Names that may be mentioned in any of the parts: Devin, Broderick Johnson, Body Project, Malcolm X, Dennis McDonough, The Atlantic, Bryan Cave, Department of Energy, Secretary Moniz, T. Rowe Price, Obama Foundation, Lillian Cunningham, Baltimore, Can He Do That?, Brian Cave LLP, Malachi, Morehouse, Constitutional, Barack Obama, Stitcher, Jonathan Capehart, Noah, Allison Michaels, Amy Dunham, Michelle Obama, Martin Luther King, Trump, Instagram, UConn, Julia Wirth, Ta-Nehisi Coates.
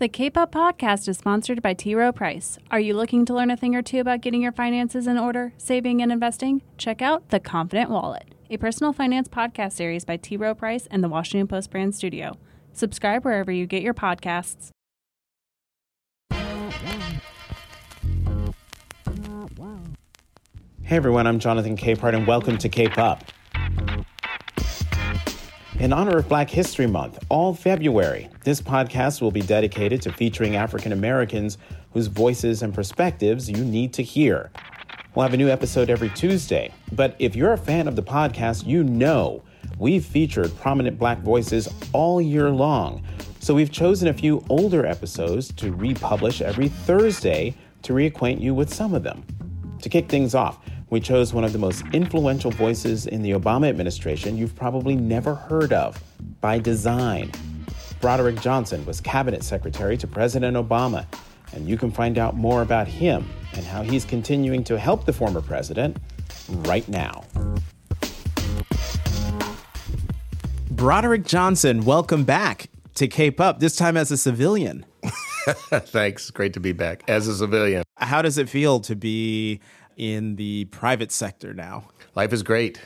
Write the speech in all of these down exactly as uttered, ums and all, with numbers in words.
The K-Pop Podcast is sponsored by T. Rowe Price. Are you looking to learn a thing or two about getting your finances in order, saving, and investing? Check out The Confident Wallet, a personal finance podcast series by T. Rowe Price and the Washington Post Brand Studio. Subscribe wherever you get your podcasts. Hey everyone, I'm Jonathan Capehart, and welcome to K-Pop. In honor of Black History Month, all February, this podcast will be dedicated to featuring African Americans whose voices and perspectives you need to hear. We'll have a new episode every Tuesday, but if you're a fan of the podcast, you know we've featured prominent Black voices all year long. So we've chosen a few older episodes to republish every Thursday to reacquaint you with some of them. To kick things off, we chose one of the most influential voices in the Obama administration you've probably never heard of, by design. Broderick Johnson was cabinet secretary to President Obama, and you can find out more about him and how he's continuing to help the former president right now. Broderick Johnson, welcome back to Cape Up, this time as a civilian. Thanks. Great to be back as a civilian. How does it feel to be in the private sector now? Life is great.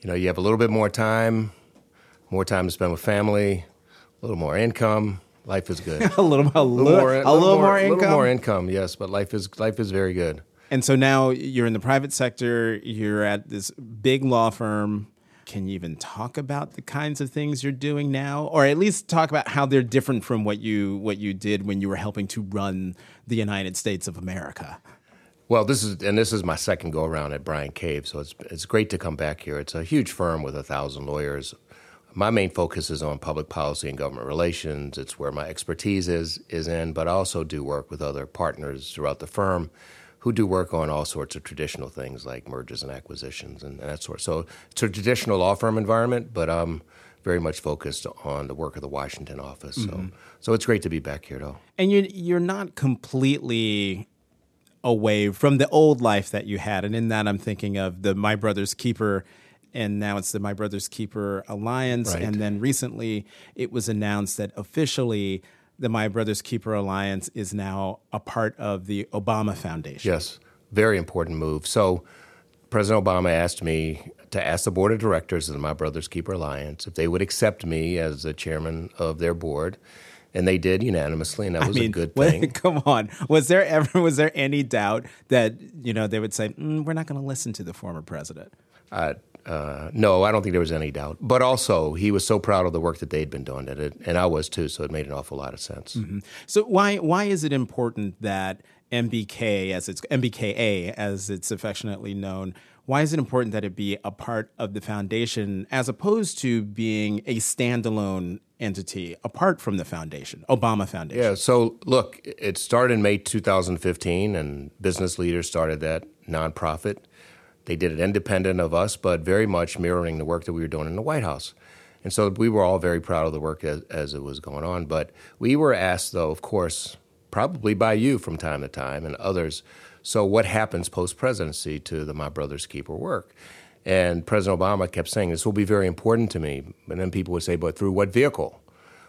You know, you have a little bit more time, more time to spend with family, a little more income. Life is good. a little, a little, a little more, a little more, more income. A little more income, yes. But life is life is very good. And so now you're in the private sector. You're at this big law firm. Can you even talk about the kinds of things you're doing now, or at least talk about how they're different from what you what you did when you were helping to run the United States of America? Well, this is and this is my second go around at Bryan Cave, so it's it's great to come back here. It's a huge firm with a thousand lawyers. My main focus is on public policy and government relations. It's where my expertise is is in, but I also do work with other partners throughout the firm who do work on all sorts of traditional things like mergers and acquisitions and that sort. So it's a traditional law firm environment, but I'm very much focused on the work of the Washington office. Mm-hmm. So so it's great to be back here, though. And you you're not completely away from the old life that you had. And in that, I'm thinking of the My Brother's Keeper, and now it's the My Brother's Keeper Alliance. Right. And then recently it was announced that officially the My Brother's Keeper Alliance is now a part of the Obama Foundation. Yes, very important move. So President Obama asked me to ask the board of directors of the My Brother's Keeper Alliance if they would accept me as the chairman of their board. And they did unanimously, and that was I mean, a good thing. What, come on, was there ever was there any doubt that you know they would say mm, we're not going to listen to the former president? Uh, uh, no, I don't think there was any doubt. But also, he was so proud of the work that they'd been doing that, it, and I was too. So it made an awful lot of sense. Mm-hmm. So why why is it important that M B K, as it's M B K A, as it's affectionately known, why is it important that it be a part of the foundation as opposed to being a standalone entity apart from the foundation, Obama Foundation? Yeah, so look, it started in May two thousand fifteen, and business leaders started that nonprofit. They did it independent of us, but very much mirroring the work that we were doing in the White House. And so we were all very proud of the work as, as it was going on. But we were asked, though, of course, probably by you from time to time and others, so what happens post-presidency to the My Brother's Keeper work? And President Obama kept saying, this will be very important to me. And then people would say, but through what vehicle?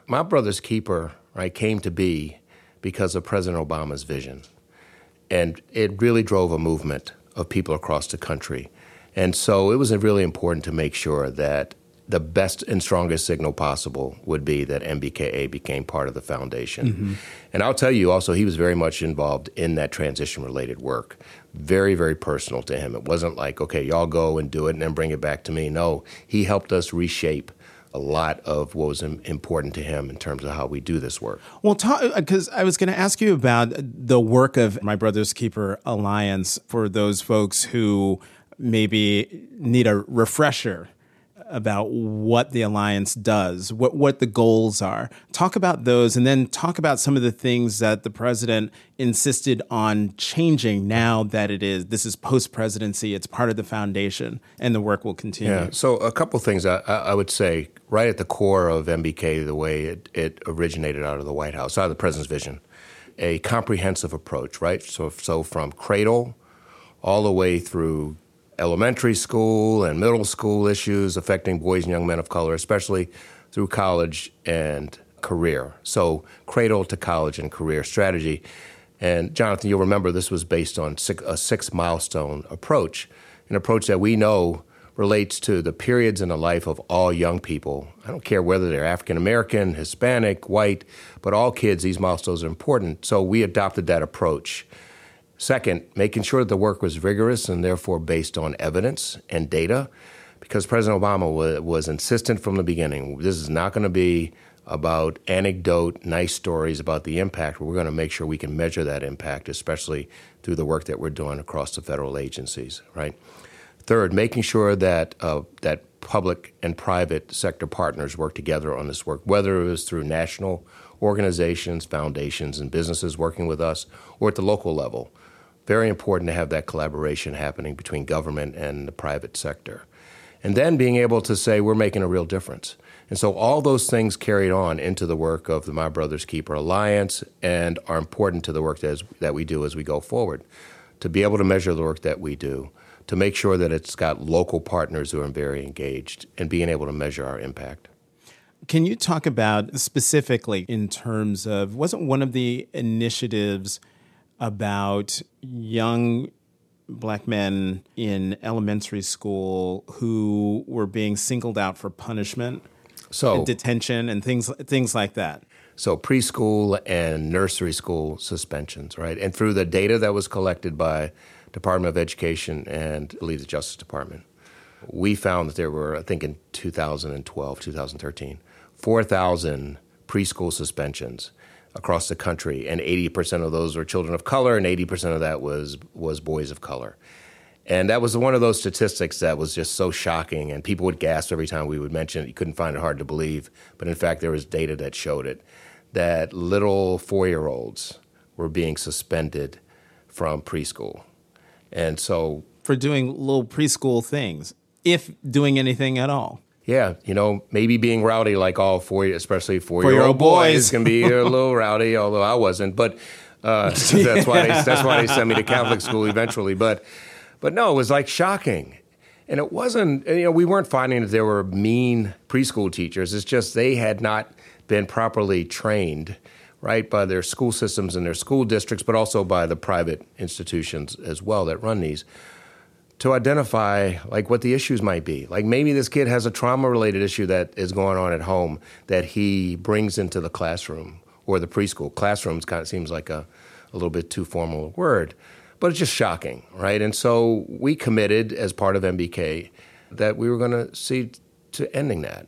My Brother's Keeper, right, came to be because of President Obama's vision. And it really drove a movement of people across the country. And so it was really important to make sure that the best and strongest signal possible would be that M B K A became part of the foundation. Mm-hmm. And I'll tell you also, he was very much involved in that transition-related work. Very, very personal to him. It wasn't like, okay, y'all go and do it and then bring it back to me. No, he helped us reshape a lot of what was important to him in terms of how we do this work. Well, because I was going to ask you about the work of My Brother's Keeper Alliance for those folks who maybe need a refresher about what the Alliance does, what what the goals are. Talk about those, and then talk about some of the things that the president insisted on changing now that it is, this is post-presidency, it's part of the foundation, and the work will continue. Yeah. So a couple things I, I would say right at the core of M B K, the way it, it originated out of the White House, out of the president's vision, a comprehensive approach, right? So, so from cradle all the way through elementary school and middle school issues affecting boys and young men of color, especially through college and career. So cradle to college and career strategy. And Jonathan, you'll remember this was based on six, a six-milestone approach, an approach that we know relates to the periods in the life of all young people. I don't care whether they're African-American, Hispanic, white, but all kids, these milestones are important. So we adopted that approach. Second, making sure that the work was rigorous and therefore based on evidence and data, because President Obama was, was insistent from the beginning, this is not going to be about anecdote, nice stories about the impact. We're going to make sure we can measure that impact, especially through the work that we're doing across the federal agencies, right? Third, making sure that uh, that public and private sector partners work together on this work, whether it was through national organizations, foundations, and businesses working with us, or at the local level. Very important to have that collaboration happening between government and the private sector. And then being able to say, we're making a real difference. And so all those things carried on into the work of the My Brother's Keeper Alliance and are important to the work that, is, that we do as we go forward. To be able to measure the work that we do, to make sure that it's got local partners who are very engaged, and being able to measure our impact. Can you talk about specifically in terms of, wasn't one of the initiatives about young Black men in elementary school who were being singled out for punishment, so, and detention and things things like that? So preschool and nursery school suspensions, right? And through the data that was collected by Department of Education and, I believe, the Justice Department, we found that there were, I think in two thousand twelve, two thousand thirteen, four thousand preschool suspensions across the country, and eighty percent of those were children of color, and eighty percent of that was was boys of color. And that was one of those statistics that was just so shocking, and people would gasp every time we would mention it. You couldn't find it hard to believe, but in fact, there was data that showed it, that little four-year-olds were being suspended from preschool. And so, for doing little preschool things, if doing anything at all. Yeah, you know, maybe being rowdy like all four, especially four-year-old boys can be a little rowdy, although I wasn't. But uh, that's why they, that's why they sent me to Catholic school eventually. But but no, it was like shocking, and it wasn't. You know, we weren't finding that there were mean preschool teachers. It's just they had not been properly trained, right, by their school systems and their school districts, but also by the private institutions as well that run these, to identify like what the issues might be. Like maybe this kid has a trauma-related issue that is going on at home that he brings into the classroom or the preschool. Classrooms kind of seems like a, a little bit too formal a word, but it's just shocking, right? And so we committed as part of M B K that we were going to see to ending that,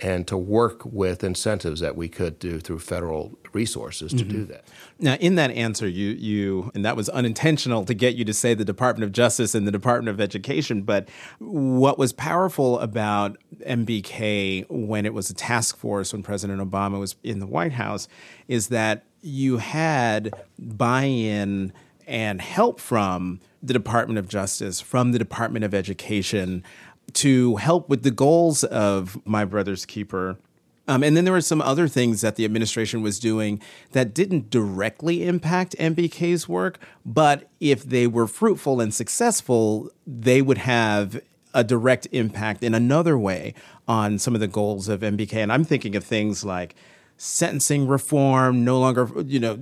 and to work with incentives that we could do through federal resources to mm-hmm. do that. Now, in that answer, you, you and that was unintentional to get you to say the Department of Justice and the Department of Education, but what was powerful about M B K when it was a task force, when President Obama was in the White House, is that you had buy-in and help from the Department of Justice, from the Department of Education, to help with the goals of My Brother's Keeper. Um, and then there were some other things that the administration was doing that didn't directly impact M B K's work, but if they were fruitful and successful, they would have a direct impact in another way on some of the goals of M B K. And I'm thinking of things like sentencing reform, no longer, you know,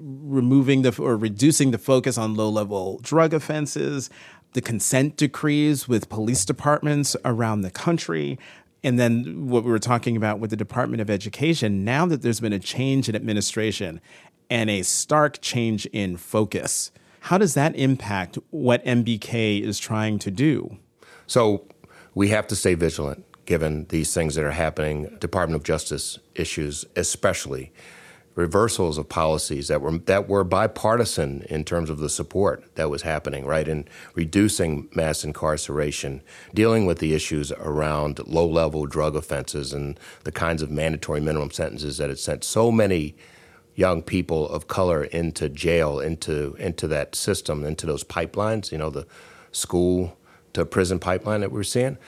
removing the or reducing the focus on low-level drug offenses, the consent decrees with police departments around the country, and then what we were talking about with the Department of Education. Now that there's been a change in administration and a stark change in focus, how does that impact what M B K is trying to do? So we have to stay vigilant given these things that are happening, Department of Justice issues especially, reversals of policies that were that were bipartisan in terms of the support that was happening, right, in reducing mass incarceration, dealing with the issues around low-level drug offenses and the kinds of mandatory minimum sentences that had sent so many young people of color into jail, into into that system, into those pipelines, you know, the school-to-prison pipeline that we're seeing.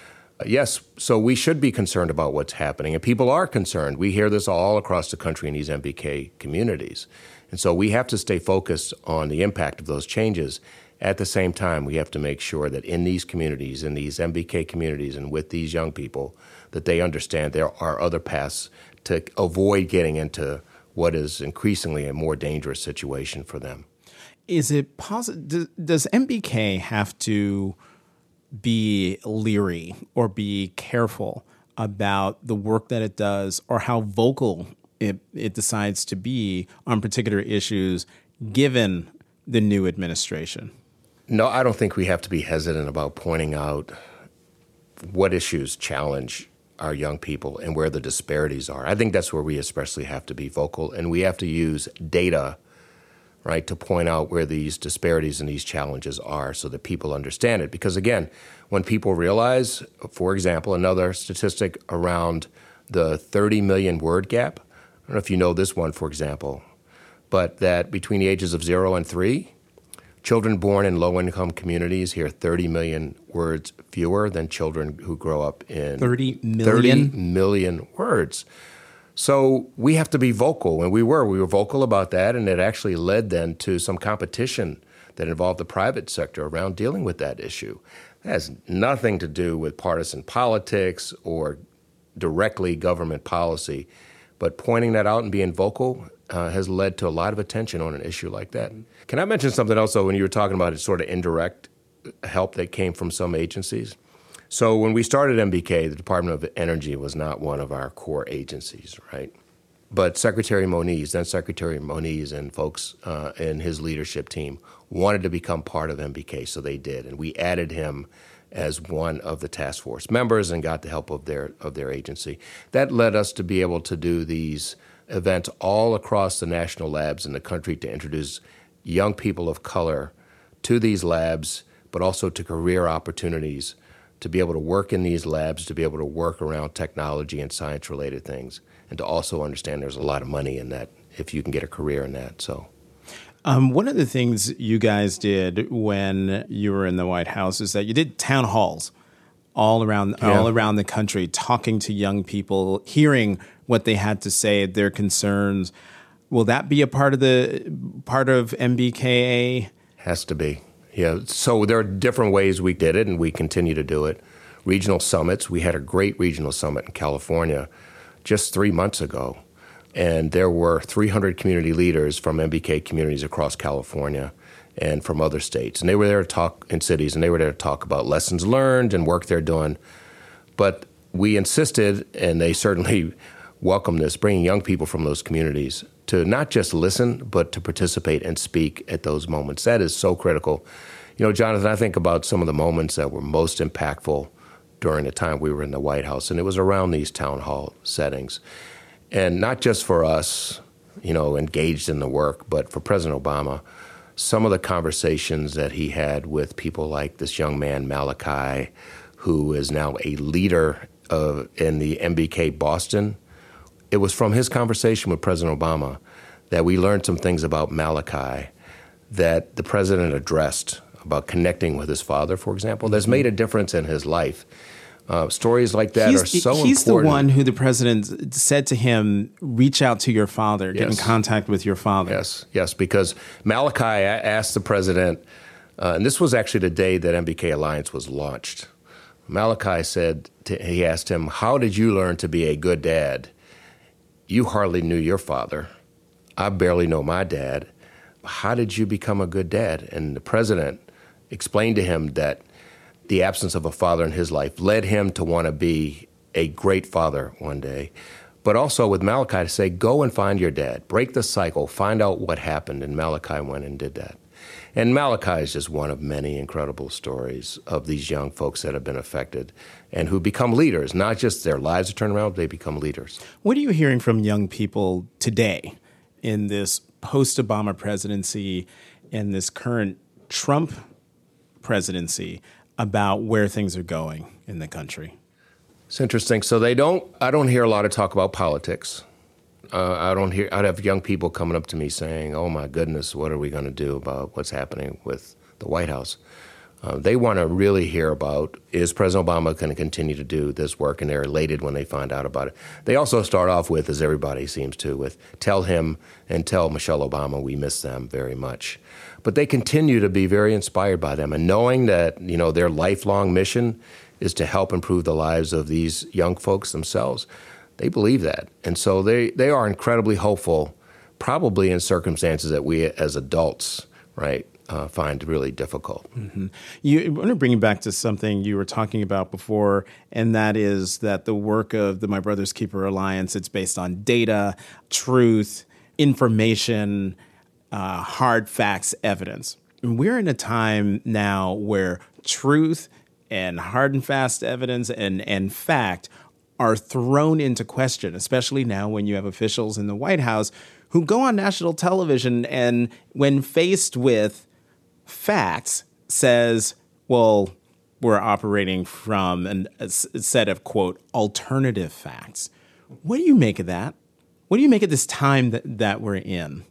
Yes, so we should be concerned about what's happening, and people are concerned. We hear this all across the country in these M B K communities. And so we have to stay focused on the impact of those changes. At the same time, we have to make sure that in these communities, in these M B K communities, and with these young people, that they understand there are other paths to avoid getting into what is increasingly a more dangerous situation for them. Is it possible? Does M B K have to be leery or be careful about the work that it does or how vocal it, it decides to be on particular issues given the new administration? No, I don't think we have to be hesitant about pointing out what issues challenge our young people and where the disparities are. I think that's where we especially have to be vocal, and we have to use data, right, to point out where these disparities and these challenges are so that people understand it. Because again, when people realize, for example, another statistic around the thirty million word gap, I don't know if you know this one, for example, but that between the ages of zero and three, children born in low-income communities hear thirty million words fewer than children who grow up in thirty million? thirty million words. So we have to be vocal, and we were. We were vocal about that, and it actually led then to some competition that involved the private sector around dealing with that issue. That has nothing to do with partisan politics or directly government policy, but pointing that out and being vocal Uh, has led to a lot of attention on an issue like that. Can I mention something else, though, when you were talking about it, sort of indirect help that came from some agencies? So when we started M B K, the Department of Energy was not one of our core agencies, right? But Secretary Moniz, then Secretary Moniz and folks uh, in his leadership team wanted to become part of M B K, so they did. And we added him as one of the task force members and got the help of their of their agency. That led us to be able to do these events all across the national labs in the country to introduce young people of color to these labs, but also to career opportunities, to be able to work in these labs, to be able to work around technology and science-related things, and to also understand there's a lot of money in that if you can get a career in that. So, um, one of the things you guys did when you were in the White House is that you did town halls all around yeah. all around the country, talking to young people, hearing what they had to say, their concerns. Will that be a part of the part of M B K A? Has to be. Yeah. So there are different ways we did it, and we continue to do it. Regional summits. We had a great regional summit in California just three months ago, and there were three hundred community leaders from M B K communities across California and from other states. And they were there to talk in cities, and they were there to talk about lessons learned and work they're doing. But we insisted, and they certainly welcome this, bringing young people from those communities to not just listen, but to participate and speak at those moments. That is so critical. You know, Jonathan, I think about some of the moments that were most impactful during the time we were in the White House, and it was around these town hall settings. And not just for us, you know, engaged in the work, but for President Obama, some of the conversations that he had with people like this young man, Malachi, who is now a leader of in the M B K Boston. It was from his conversation with President Obama that we learned some things about Malachi that the president addressed about connecting with his father, for example, that's made a difference in his life. Uh, stories like that he's, are so he's important. He's the one who the president said to him, reach out to your father, get yes. in contact with your father. Yes, yes, because Malachi asked the president, uh, and this was actually the day that M B K Alliance was launched. Malachi said, to, he asked him, how did you learn to be a good dad? You hardly knew your father. I barely know my dad. How did you become a good dad? And the president explained to him that the absence of a father in his life led him to want to be a great father one day. But also with Malachi to say, go and find your dad. Break the cycle. Find out what happened. And Malachi went and did that. And Malachi is just one of many incredible stories of these young folks that have been affected and who become leaders. Not just their lives are turned around, they become leaders. What are you hearing from young people today in this post-Obama presidency and this current Trump presidency about where things are going in the country? It's interesting. So they don't, I don't hear a lot of talk about politics. Uh, I don't hear. I'd have young people coming up to me saying, "Oh my goodness, what are we going to do about what's happening with the White House?" Uh, they want to really hear about, is President Obama going to continue to do this work? And they're elated when they find out about it. They also start off with, as everybody seems to, with tell him and tell Michelle Obama we miss them very much. But they continue to be very inspired by them, and knowing that, you know, their lifelong mission is to help improve the lives of these young folks themselves. They believe that. And so they, they are incredibly hopeful, probably in circumstances that we as adults, right, uh, find really difficult. Mm-hmm. You, I want to bring you back to something you were talking about before, and that is that the work of the My Brother's Keeper Alliance, it's based on data, truth, information, uh, hard facts, evidence. And we're in a time now where truth and hard and fast evidence and, and fact are thrown into question, especially now when you have officials in the White House who go on national television and when faced with facts says, well, we're operating from an, a set of, quote, alternative facts. What do you make of that? What do you make of this time that, that we're in?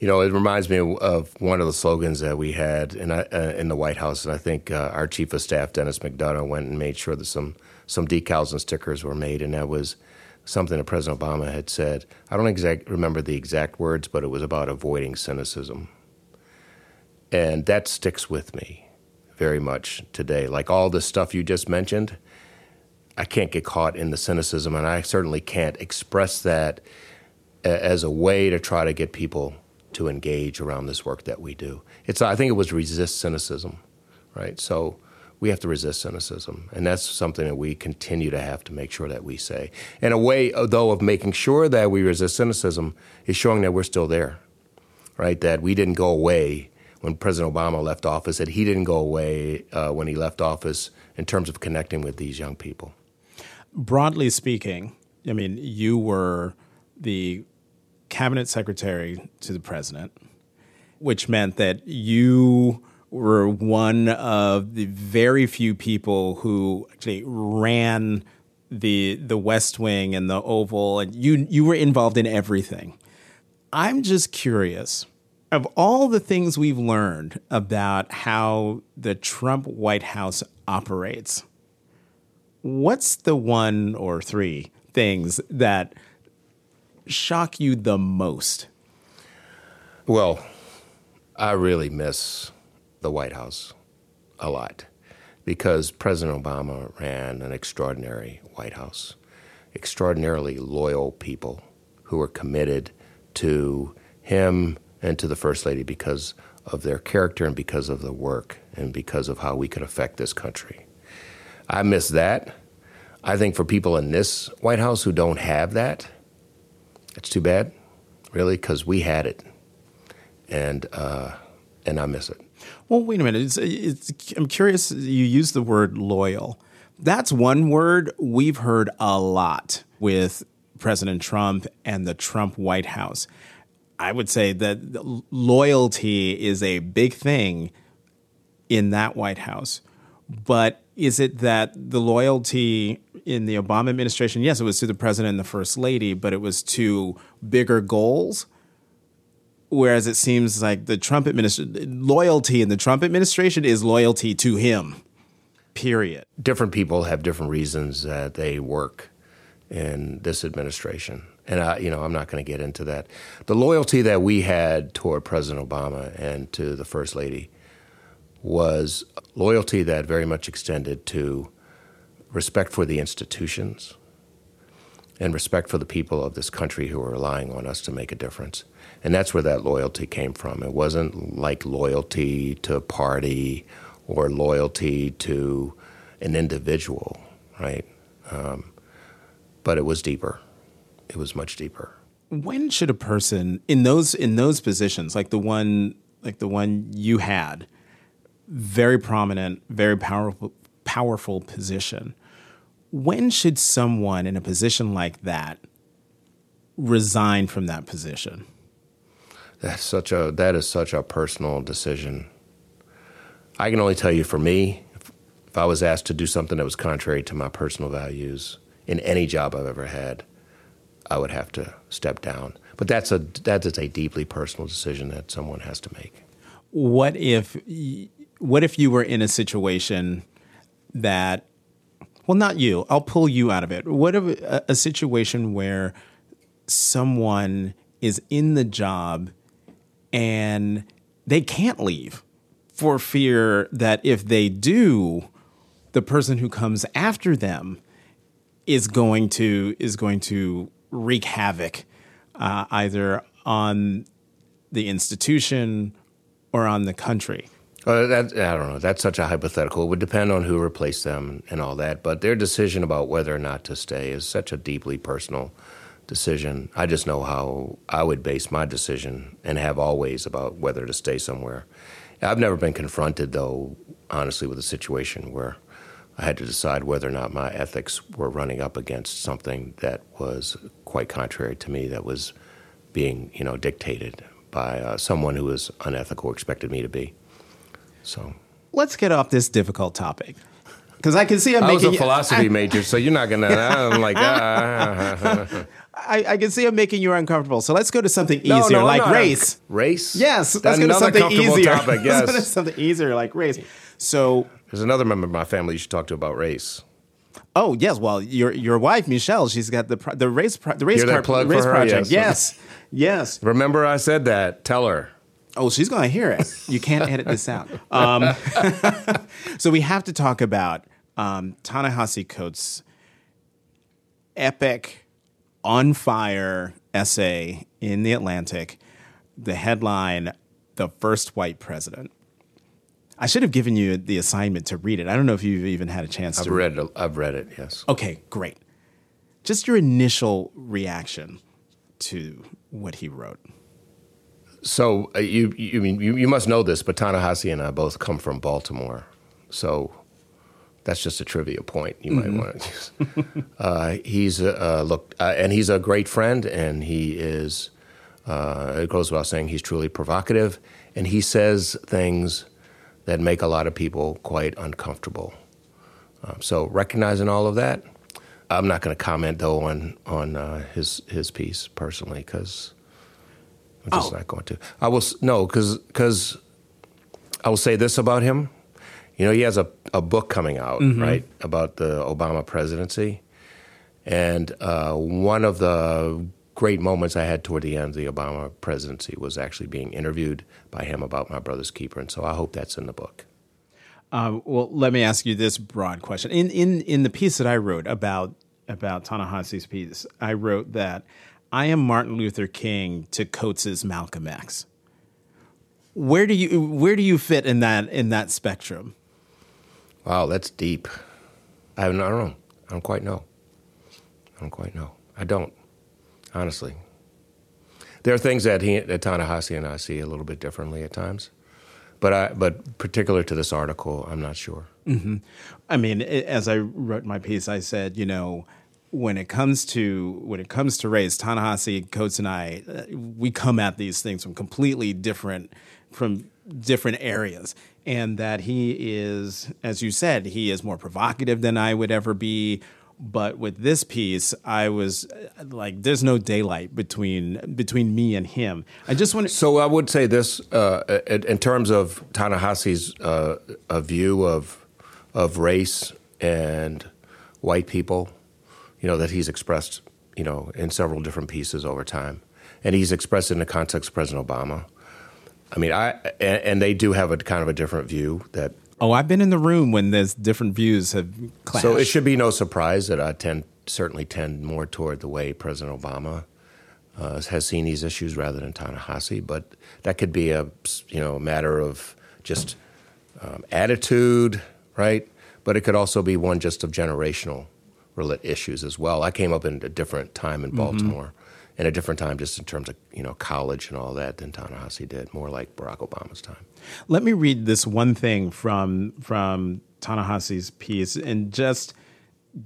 You know, it reminds me of one of the slogans that we had in, uh, in the White House, and I think uh, our chief of staff, Dennis McDonough, went and made sure that some, some decals and stickers were made, and that was something that President Obama had said. I don't exact remember the exact words, but it was about avoiding cynicism. And that sticks with me very much today. Like all the stuff you just mentioned, I can't get caught in the cynicism, and I certainly can't express that as a way to try to get people to engage around this work that we do. It's, I think it was resist cynicism, right? So we have to resist cynicism, and that's something that we continue to have to make sure that we say. And a way, though, of making sure that we resist cynicism is showing that we're still there, right? That we didn't go away when President Obama left office, that he didn't go away uh, when he left office in terms of connecting with these young people. Broadly speaking, I mean, you were the cabinet secretary to the president, which meant that you were one of the very few people who actually ran the the West Wing and the Oval, and you you were involved in everything. I'm just curious, of all the things we've learned about how the Trump White House operates, what's the one or three things that shock you the most? Well, I really miss the White House a lot because President Obama ran an extraordinary White House, extraordinarily loyal people who were committed to him and to the First Lady because of their character and because of the work and because of how we could affect this country. I miss that. I think for people in this White House who don't have that, it's too bad, really, because we had it, and uh, and I miss it. Well, wait a minute. It's, it's, I'm curious. You use the word loyal. That's one word we've heard a lot with President Trump and the Trump White House. I would say that loyalty is a big thing in that White House. But is it that the loyalty in the Obama administration, yes, it was to the president and the first lady, but it was to bigger goals? Whereas it seems like the Trump administration, loyalty in the Trump administration is loyalty to him, period. Different people have different reasons that they work in this administration. And, I, you know, I'm not going to get into that. The loyalty that we had toward President Obama and to the first lady was loyalty that very much extended to respect for the institutions and respect for the people of this country who are relying on us to make a difference. And that's where that loyalty came from. It wasn't like loyalty to a party or loyalty to an individual, right? Um, but it was deeper. It was much deeper. When should a person in those in those positions, like the one like the one you had, very prominent, very powerful, powerful position. When should someone in a position like that resign from that position? That's such a that is such a personal decision. I can only tell you for me, if, if I was asked to do something that was contrary to my personal values in any job I've ever had, I would have to step down. But that's a that is a deeply personal decision that someone has to make. What if what if you were in a situation that, well, not you, I'll pull you out of it. What if a, a situation where someone is in the job and they can't leave for fear that if they do, the person who comes after them is going to is going to wreak havoc uh, either on the institution or on the country. Uh, that, I don't know. That's such a hypothetical. It would depend on who replaced them and all that. But their decision about whether or not to stay is such a deeply personal decision. I just know how I would base my decision and have always about whether to stay somewhere. I've never been confronted, though, honestly, with a situation where I had to decide whether or not my ethics were running up against something that was quite contrary to me, that was being, you know, dictated by uh, someone who was unethical, expected me to be. So let's get off this difficult topic, because I can see I'm I making. I was a philosophy I, major, so you're not gonna. I'm like, ah. I, I can see I'm making you uncomfortable. So let's go to something easier, no, no, like not. race. Race. Yes, let's go to something easier. Topic, yes. Let's go to something easier, like race. So there's another member of my family you should talk to about race. Oh yes, well your your wife Michelle, she's got the the race pro, the race, car, plug race for her? project. Yes, yes. Remember I said that. Tell her. Oh, she's going to hear it. You can't edit this out. Um, so we have to talk about um, Ta-Nehisi Coates' epic, on-fire essay in The Atlantic, the headline, "The First White President." I should have given you the assignment to read it. I don't know if you've even had a chance I've to read it. I've read it, yes. Okay, great. Just your initial reaction to what he wrote. So uh, you you mean you, you must know this, but Ta-Nehisi and I both come from Baltimore, so that's just a trivia point you mm-hmm. might want to use. uh, he's uh, look, uh, and he's a great friend, and he is. Uh, it goes without saying he's truly provocative, and he says things that make a lot of people quite uncomfortable. Um, so recognizing all of that, I'm not going to comment though on on uh, his his piece personally because. I'm just oh. not going to. I will no, because because I will say this about him. You know, he has a, a book coming out, mm-hmm. right, about the Obama presidency, and uh, one of the great moments I had toward the end of the Obama presidency was actually being interviewed by him about My Brother's Keeper, and so I hope that's in the book. Uh, well, let me ask you this broad question. In in in the piece that I wrote about about Ta-Nehisi's piece, I wrote that. I am Martin Luther King to Coates's Malcolm X. Where do you where do you fit in that in that spectrum? Wow, that's deep. I don't know. I don't quite know. I don't quite know. I don't, honestly. There are things that he, that Ta-Nehisi and I see a little bit differently at times, but I but particular to this article, I'm not sure. Mm-hmm. I mean, as I wrote my piece, I said, you know. When it comes to when it comes to race, Ta-Nehisi Coates and I, we come at these things from completely different from different areas, and that he is, as you said, he is more provocative than I would ever be. But with this piece, I was like, "There's no daylight between between me and him." I just want to. So I would say this uh, in terms of Ta-Nehisi's uh, a view of of race and white people. You know, that he's expressed, you know, in several different pieces over time. And he's expressed in the context of President Obama. I mean, I and, and they do have a kind of a different view that... Oh, I've been in the room when there's different views have clashed. So it should be no surprise that I tend certainly tend more toward the way President Obama uh, has seen these issues rather than Ta-Nehisi. But that could be a, you know, matter of just um, attitude, right? But it could also be one just of generational issues as well. I came up in a different time in Baltimore, mm-hmm. and a different time just in terms of, you know, college and all that than Ta-Nehisi did, more like Barack Obama's time. Let me read this one thing from from Ta-Nehisi's piece and just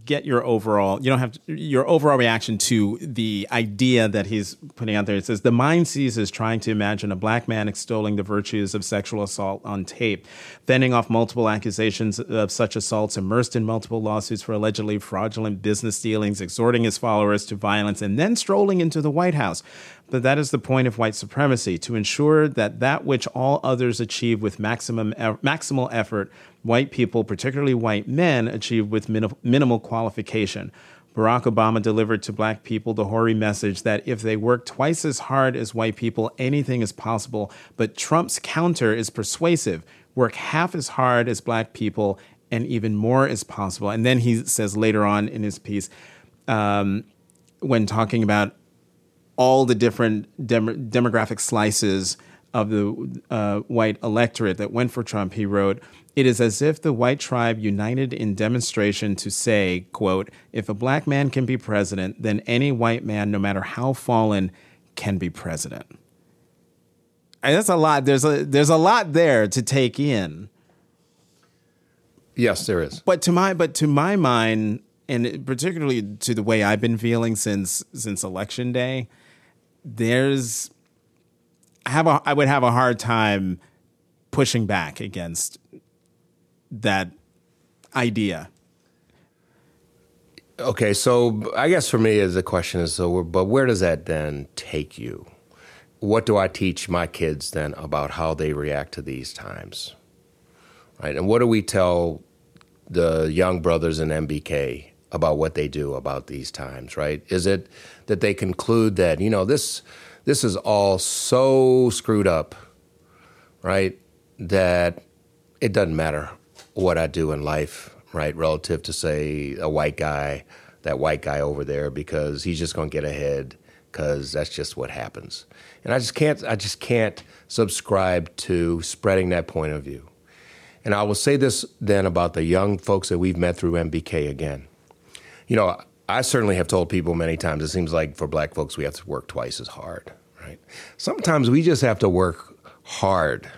get your overall, you don't have to, your overall reaction to the idea that he's putting out there. It says, the mind ceases trying to imagine a black man extolling the virtues of sexual assault on tape, fending off multiple accusations of such assaults, immersed in multiple lawsuits for allegedly fraudulent business dealings, exhorting his followers to violence, and then strolling into the White House. But that is the point of white supremacy, to ensure that that which all others achieve with maximum e- maximal effort, white people, particularly white men, achieve with min- minimal qualification. Barack Obama delivered to black people the hoary message that if they work twice as hard as white people, anything is possible. But Trump's counter is persuasive. Work half as hard as black people, and even more is possible. And then he says later on in his piece, um, when talking about all the different dem- demographic slices of the uh, white electorate that went for Trump, he wrote, "It is as if the white tribe united in demonstration to say, quote, if a black man can be president, then any white man, no matter how fallen, can be president." And that's a lot. There's a there's a lot there to take in. Yes, there is. But to my but to my mind, and particularly to the way I've been feeling since since Election Day, there's I have a I would have a hard time pushing back against that idea. Okay, so I guess for me is the question is, so but where does that then take you? What do I teach my kids then about how they react to these times? Right? And what do we tell the young brothers in M B K about what they do about these times, right? Is it that they conclude that, you know, this this is all so screwed up, right, that it doesn't matter what I do in life, right, relative to, say, a white guy, that white guy over there, because he's just going to get ahead because that's just what happens. And I just can't, I just can't subscribe to spreading that point of view. And I will say this then about the young folks that we've met through M B K again. You know, I certainly have told people many times, it seems like for black folks, we have to work twice as hard, right? Sometimes we just have to work hard,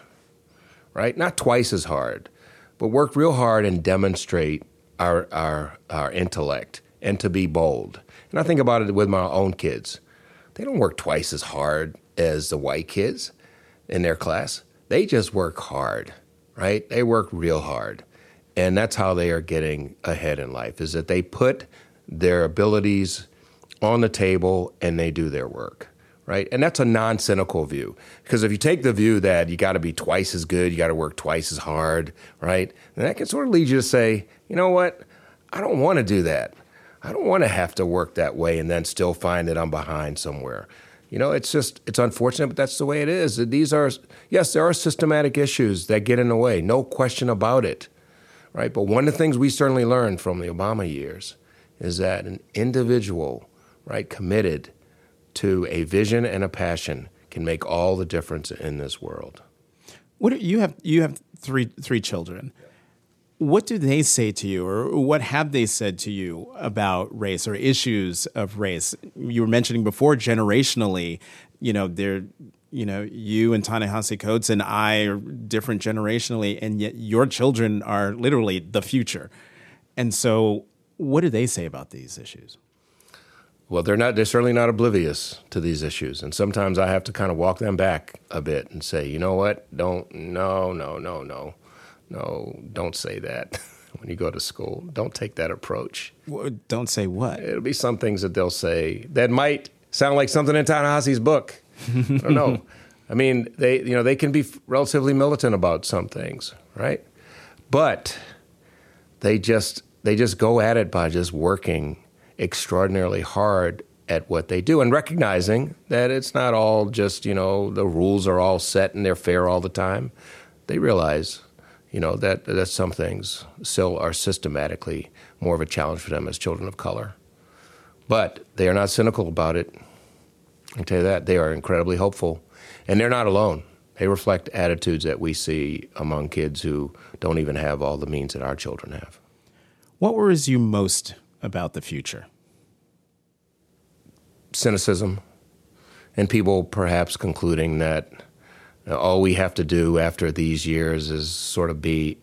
right? Not twice as hard, but work real hard and demonstrate our our our intellect and to be bold. And I think about it with my own kids. They don't work twice as hard as the white kids in their class. They just work hard, right? They work real hard. And that's how they are getting ahead in life, is that they put their abilities on the table and they do their work, right? And that's a non-cynical view. Because if you take the view that you got to be twice as good, you got to work twice as hard, right? And that can sort of lead you to say, you know what? I don't want to do that. I don't want to have to work that way and then still find that I'm behind somewhere. You know, it's just, it's unfortunate, but that's the way it is. These are, yes, there are systematic issues that get in the way, no question about it, right? But one of the things we certainly learned from the Obama years is that an individual, right, committed to a vision and a passion can make all the difference in this world. What you have, you have three three children. What do they say to you, or what have they said to you about race or issues of race? You were mentioning before, generationally, you know, they're, you know, you and Ta-Nehisi Coates and I are different generationally, and yet your children are literally the future. And so, what do they say about these issues? Well, they're not. They're certainly not oblivious to these issues, and sometimes I have to kind of walk them back a bit and say, you know what? Don't. No. No. No. No. No, don't say that when you go to school. Don't take that approach. Well, don't say what? It'll be some things that they'll say that might sound like something in Ta-Nehisi's book. I don't know. I mean, they you know they can be relatively militant about some things, right? But they just they just go at it by just working extraordinarily hard at what they do and recognizing that it's not all just, you know, the rules are all set and they're fair all the time. They realize, you know, that, that some things still are systematically more of a challenge for them as children of color. But they are not cynical about it. I'll tell you that. They are incredibly hopeful. And they're not alone. They reflect attitudes that we see among kids who don't even have all the means that our children have. What worries you most about the future? Cynicism. And people perhaps concluding that Now, all we have to do after these years is sort of be,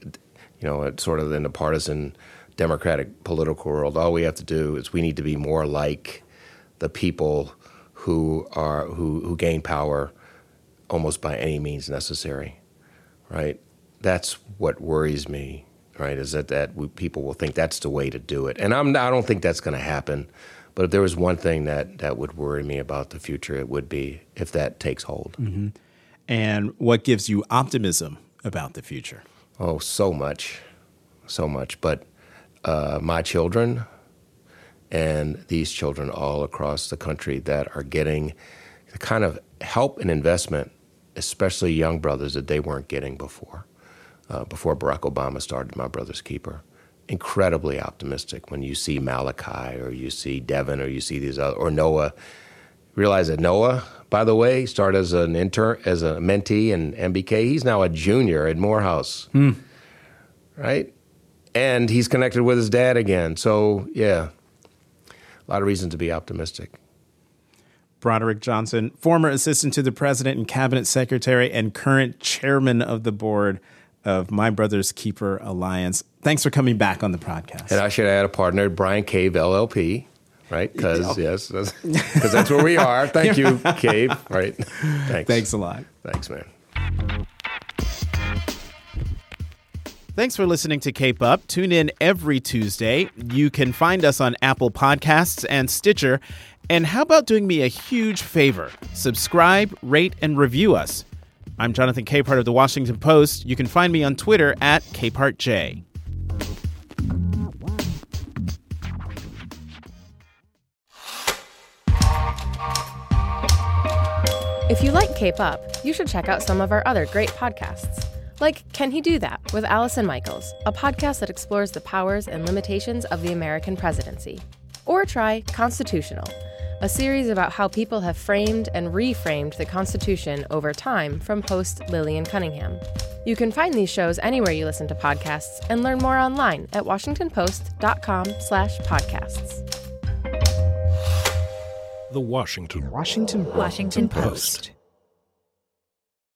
you know, sort of in the partisan democratic political world, all we have to do is we need to be more like the people who are who, who gain power almost by any means necessary, right? That's what worries me, right, is that, that we, people will think that's the way to do it. And I'm, I don't think that's going to happen. But if there was one thing that, that would worry me about the future, it would be if that takes hold. Mm-hmm. And what gives you optimism about the future? Oh, so much, so much. But uh, my children and these children all across the country that are getting the kind of help and investment, especially young brothers, that they weren't getting before. uh, before Barack Obama started My Brother's Keeper. Incredibly optimistic when you see Malachi or you see Devin or you see these other, or Noah. Realize that Noah, by the way, started as an intern, as a mentee in M B K. He's now a junior at Morehouse, mm. right? And he's connected with his dad again. So, yeah, a lot of reasons to be optimistic. Broderick Johnson, former assistant to the president and cabinet secretary and current chairman of the board of My Brother's Keeper Alliance. Thanks for coming back on the podcast. And I should add a partner, Brian Cave L L P. Right? Because, yes, because that's, that's where we are. Thank you, Cave. Right. Thanks. Thanks a lot. Thanks, man. Thanks for listening to Cape Up. Tune in every Tuesday. You can find us on Apple Podcasts and Stitcher. And how about doing me a huge favor? Subscribe, rate, and review us. I'm Jonathan Capehart of The Washington Post. You can find me on Twitter at CapehartJ. If you like Cape Up, you should check out some of our other great podcasts, like Can He Do That? With Allison Michaels, a podcast that explores the powers and limitations of the American presidency. Or try Constitutional, a series about how people have framed and reframed the Constitution over time from host Lillian Cunningham. You can find these shows anywhere you listen to podcasts and learn more online at washington post dot com slash podcasts. The Washington Washington Washington Post. Post.